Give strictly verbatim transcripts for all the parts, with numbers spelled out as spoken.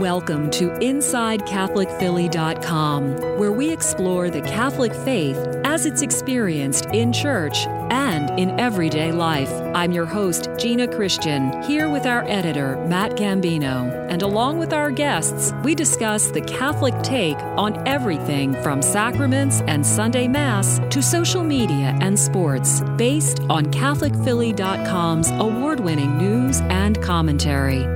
Welcome to Inside Catholic Philly dot com, where we explore the Catholic faith as it's experienced in church and in everyday life. I'm your host, Gina Christian, here with our editor, Matt Gambino. And along with our guests, we discuss the Catholic take on everything from sacraments and Sunday Mass to social media and sports, based on Catholic Philly dot com's award-winning news and commentary.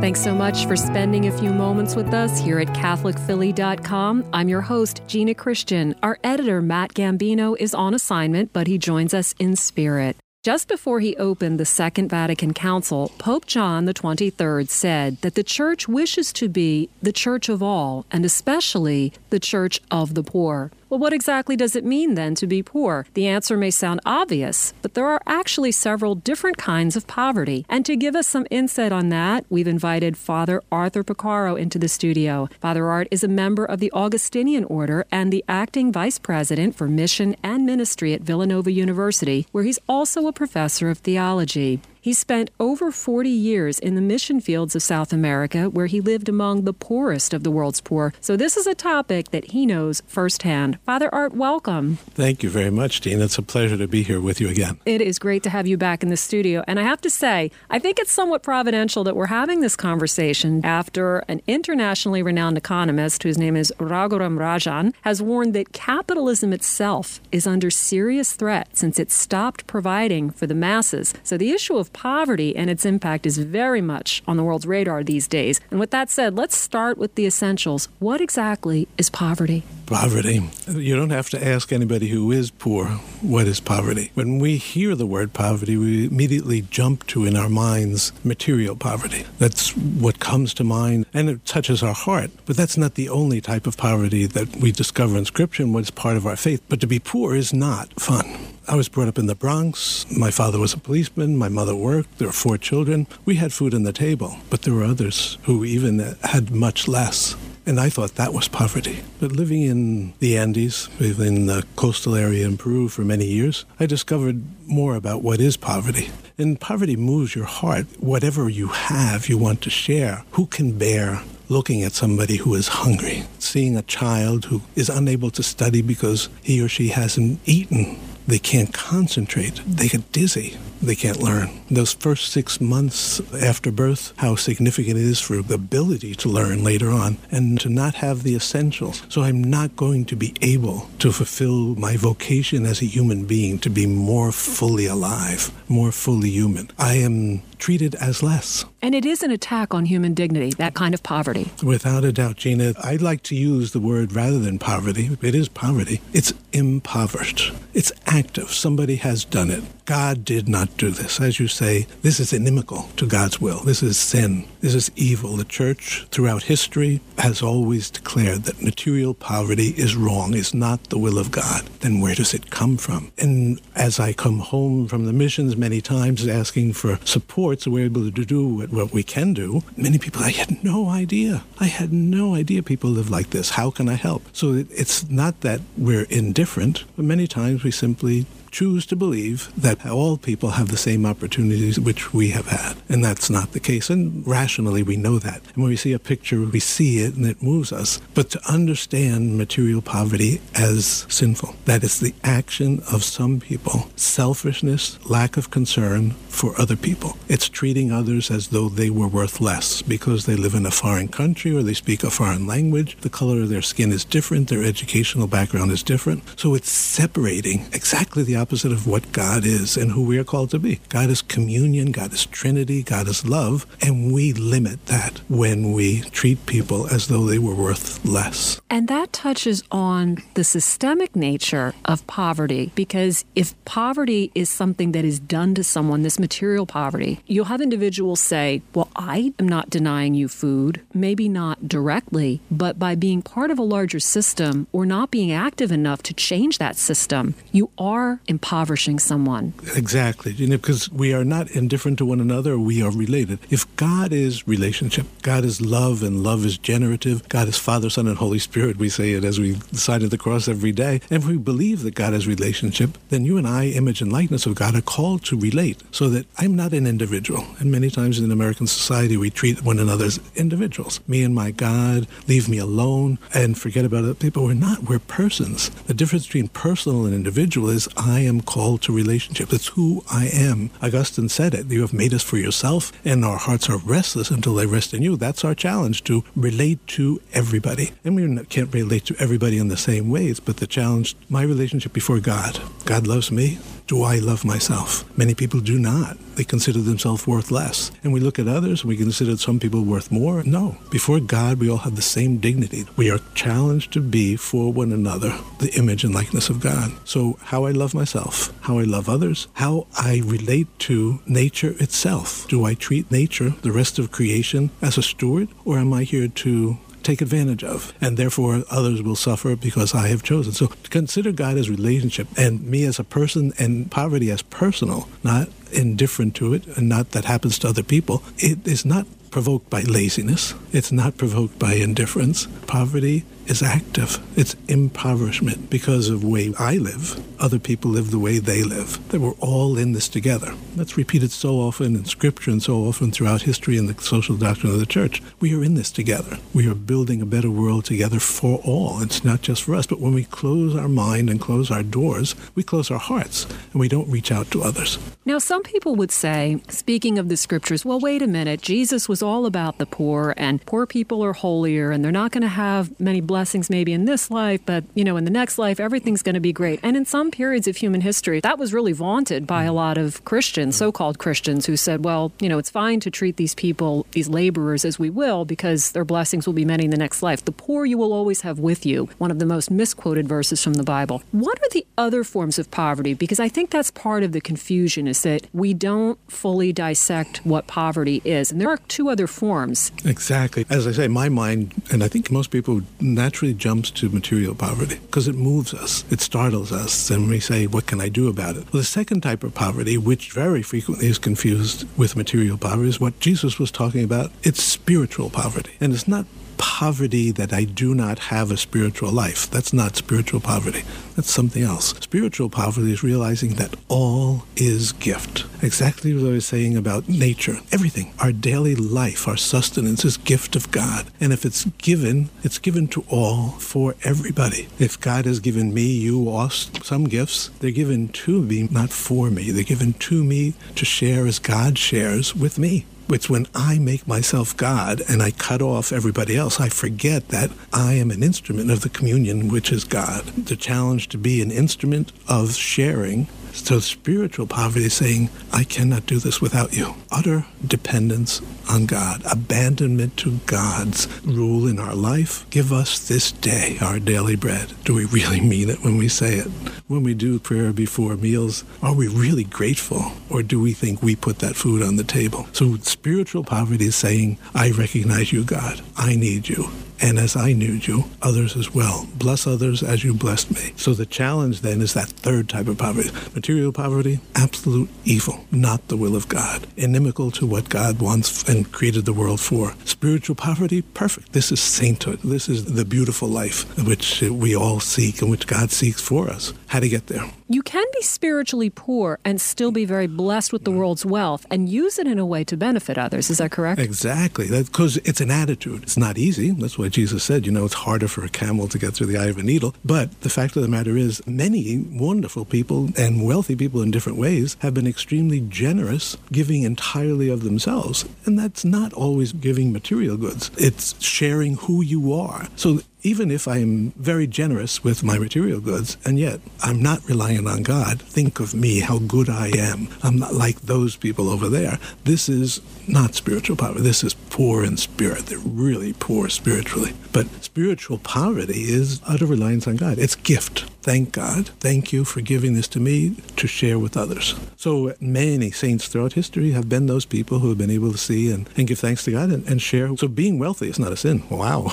Thanks so much for spending a few moments with us here at Catholic Philly dot com. I'm your host, Gina Christian. Our editor, Matt Gambino, is on assignment, but he joins us in spirit. Just before he opened the Second Vatican Council, Pope John the Twenty-Third said that the Church wishes to be the Church of all, and especially the Church of the poor. Well, what exactly does it mean, then, to be poor? The answer may sound obvious, but there are actually several different kinds of poverty. And to give us some insight on that, we've invited Father Arthur Piccardo into the studio. Father Art is a member of the Augustinian Order and the acting vice president for mission and ministry at Villanova University, where he's also a professor of theology. He spent over forty years in the mission fields of South America, where he lived among the poorest of the world's poor. So this is a topic that he knows firsthand. Father Art, welcome. Thank you very much, Dean. It's a pleasure to be here with you again. It is great to have you back in the studio. And I have to say, I think it's somewhat providential that we're having this conversation after an internationally renowned economist, whose name is Raghuram Rajan, has warned that capitalism itself is under serious threat since it stopped providing for the masses. So the issue of poverty and its impact is very much on the world's radar these days. And with that said, let's start with the essentials. What exactly is poverty? Poverty. You don't have to ask anybody who is poor what is poverty. When we hear the word poverty, we immediately jump to, in our minds, material poverty. That's what comes to mind, and it touches our heart. But that's not the only type of poverty that we discover in Scripture and what's part of our faith. But to be poor is not fun. I was brought up in the Bronx. My father was a policeman. My mother worked. There were four children. We had food on the table, but there were others who even had much less. And I thought that was poverty. But living in the Andes, in the coastal area in Peru for many years, I discovered more about what is poverty. And poverty moves your heart. Whatever you have, you want to share. Who can bear looking at somebody who is hungry, seeing a child who is unable to study because he or she hasn't eaten? They can't concentrate. They get dizzy. They can't learn. Those first six months after birth, how significant it is for the ability to learn later on and to not have the essentials. So I'm not going to be able to fulfill my vocation as a human being, to be more fully alive, more fully human. I am treated as less. And it is an attack on human dignity, that kind of poverty. Without a doubt, Gina. I like to use the word rather than poverty. It is poverty. It's impoverished. It's active. Somebody has done it. God did not do this. As you say, this is inimical to God's will. This is sin. This is evil. The Church, throughout history, has always declared that material poverty is wrong, is not the will of God. Then where does it come from? And as I come home from the missions many times asking for support so we're able to do what we can do, many people, I had no idea. I had no idea people live like this. How can I help? So it's not that we're indifferent, but many times we simply choose to believe that all people have the same opportunities which we have had. And that's not the case. And rationally, we know that. And when we see a picture, we see it and it moves us. But to understand material poverty as sinful, that is the action of some people, selfishness, lack of concern for other people. It's treating others as though they were worth less because they live in a foreign country or they speak a foreign language. The color of their skin is different. Their educational background is different. So it's separating exactly the opposite of what God is and who we are called to be. God is communion, God is Trinity, God is love, and we limit that when we treat people as though they were worth less. And that touches on the systemic nature of poverty, because if poverty is something that is done to someone, this material poverty, you'll have individuals say, well, I am not denying you food, maybe not directly, but by being part of a larger system or not being active enough to change that system, you are impoverishing someone. Exactly, you know, because we are not indifferent to one another, we are related. If God is relationship, God is love, and love is generative, God is Father, Son, and Holy Spirit, we say it as we sign at the cross every day, and if we believe that God is relationship, then you and I, image and likeness of God, are called to relate so that I'm not an individual. And many times in American society, we treat one another as individuals. Me and my God, leave me alone, and forget about other people. We're not, we're persons. The difference between personal and individual is I am called to relationship. It's who I am. Augustine said it, you have made us for yourself, and our hearts are restless until they rest in you. That's our challenge, to relate to everybody. And we can't relate to everybody in the same ways, but the challenge, my relationship before God. God loves me. Do I love myself? Many people do not. They consider themselves worth less. And we look at others and we consider some people worth more. No. Before God, we all have the same dignity. We are challenged to be for one another the image and likeness of God. So how I love myself, how I love others, how I relate to nature itself. Do I treat nature, the rest of creation, as a steward, or am I here to take advantage of, and therefore others will suffer because I have chosen? So consider God as relationship, and me as a person, and poverty as personal, not indifferent to it, and not that happens to other people. It is not provoked by laziness. It's not provoked by indifference. Poverty is active. It's impoverishment because of the way I live. Other people live the way they live. That we're all in this together. That's repeated so often in Scripture and so often throughout history in the social doctrine of the Church. We are in this together. We are building a better world together for all. It's not just for us, but when we close our mind and close our doors, we close our hearts and we don't reach out to others. Now, some people would say, speaking of the Scriptures, well, wait a minute, Jesus was all about the poor, and poor people are holier, and they're not going to have many blessings. Blessings maybe in this life, but, you know, in the next life, everything's going to be great. And in some periods of human history, that was really vaunted by a lot of Christians, so-called Christians, who said, well, you know, it's fine to treat these people, these laborers, as we will, because their blessings will be many in the next life. The poor you will always have with you, one of the most misquoted verses from the Bible. What are the other forms of poverty? Because I think that's part of the confusion, is that we don't fully dissect what poverty is. And there are two other forms. Exactly. As I say, my mind, and I think most people naturally jumps to material poverty because it moves us, it startles us, and we say, what can I do about it? Well, the second type of poverty, which very frequently is confused with material poverty, is what Jesus was talking about. It's spiritual poverty. And it's not poverty that I do not have a spiritual life. That's not spiritual poverty. That's something else. Spiritual poverty is realizing that all is gift. Exactly what I was saying about nature. Everything. Our daily life, our sustenance is gift of God. And if it's given, it's given to all, for everybody. If God has given me, you, us, some gifts, they're given to me, not for me. They're given to me to share as God shares with me. It's when I make myself God and I cut off everybody else, I forget that I am an instrument of the communion, which is God. The challenge to be an instrument of sharing. So spiritual poverty is saying, I cannot do this without you. Utter dependence on God. Abandonment to God's rule in our life. Give us this day our daily bread. Do we really mean it when we say it? When we do prayer before meals, are we really grateful? Or do we think we put that food on the table? So spiritual poverty is saying, I recognize you, God. I need you. And as I knew you, others as well. Bless others as you blessed me. So the challenge then is that third type of poverty. Material poverty, absolute evil, not the will of God, inimical to what God wants and created the world for. Spiritual poverty, perfect. This is sainthood. This is the beautiful life which we all seek and which God seeks for us. How to get there. You can be spiritually poor and still be very blessed with the world's wealth and use it in a way to benefit others. Is that correct? Exactly. Because it's an attitude. It's not easy. That's why Jesus said, you know, it's harder for a camel to get through the eye of a needle. But the fact of the matter is, many wonderful people and wealthy people in different ways have been extremely generous, giving entirely of themselves. And that's not always giving material goods. It's sharing who you are. So even if I am very generous with my material goods, and yet I'm not reliant on God, think of me, how good I am. I'm not like those people over there. This is not spiritual poverty. This is poor in spirit. They're really poor spiritually. But spiritual poverty is utter reliance on God. It's gift. thank God, thank you for giving this to me to share with others. So many saints throughout history have been those people who have been able to see and, and give thanks to God and, and share. So being wealthy is not a sin. Wow.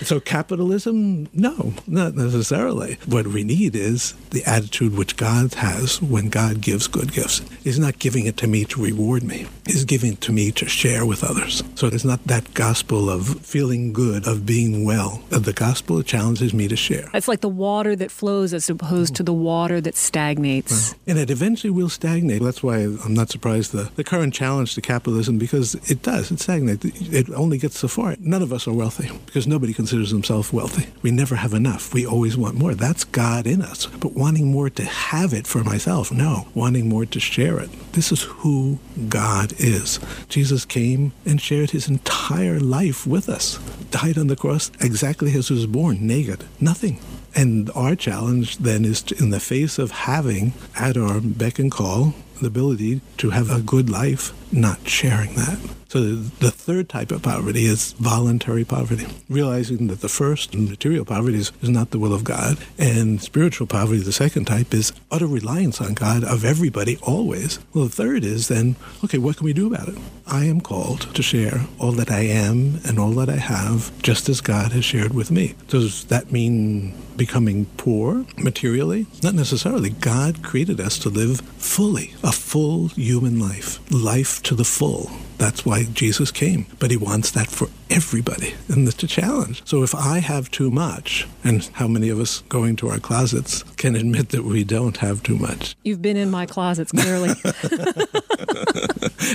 So capitalism, no, not necessarily. What we need is the attitude which God has when God gives good gifts. He's not giving it to me to reward me. He's giving it to me to share with others. So it's not that gospel of feeling good, of being well. The gospel challenges me to share. It's like the water that flows as opposed to the water that stagnates. Well, and it eventually will stagnate. That's why I'm not surprised the, the current challenge to capitalism, because it does, it stagnates. It only gets so far. None of us are wealthy because nobody considers themselves wealthy. We never have enough. We always want more. That's God in us. But wanting more to have it for myself, no. Wanting more to share it. This is who God is. Jesus came and shared his entire life with us. Died on the cross exactly as he was born, naked. Nothing. And our challenge then is to, in the face of having at our beck and call the ability to have a good life, not sharing that. So the third type of poverty is voluntary poverty, realizing that the first, material poverty, is, is not the will of God. And spiritual poverty, the second type, is utter reliance on God of everybody always. Well, the third is then, okay, what can we do about it? I am called to share all that I am and all that I have, just as God has shared with me. Does that mean becoming poor materially? Not necessarily. God created us to live fully, a full human life, life to the full. That's why Jesus came. But he wants that for everybody. And it's a challenge. So if I have too much, and how many of us going to our closets can admit that we don't have too much? You've been in my closets, clearly.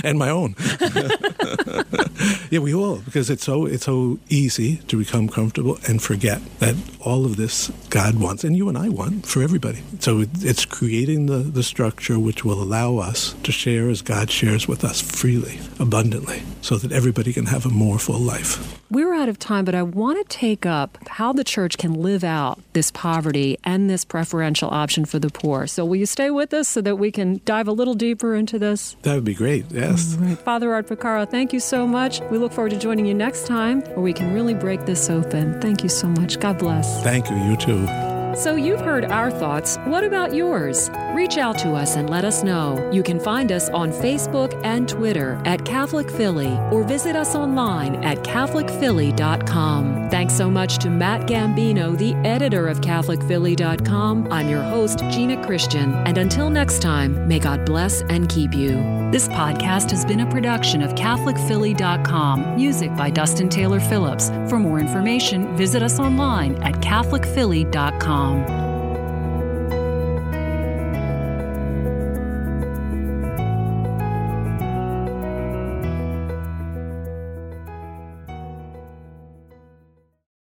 And my own. Yeah, we all, because it's so it's so easy to become comfortable and forget that all of this God wants, and you and I want, for everybody. So it's creating the, the structure which will allow us to share as God shares with us freely, abundantly, so that everybody can have a more full life. We're out of time, but I want to take up how the church can live out this poverty and this preferential option for the poor. So will you stay with us so that we can dive a little deeper into this? That would be great, yes. All right. Father Arthur Piccardo, thank you so much. We look forward to joining you next time where we can really break this open. Thank you so much. God bless. Thank you. You too. So you've heard our thoughts. What about yours? Reach out to us and let us know. You can find us on Facebook and Twitter at Catholic Philly, or visit us online at Catholic Philly dot com. Thanks so much to Matt Gambino, the editor of Catholic Philly dot com. I'm your host, Gina Christian. And until next time, may God bless and keep you. This podcast has been a production of Catholic Philly dot com. Music by Dustin Taylor Phillips. For more information, visit us online at Catholic Philly dot com.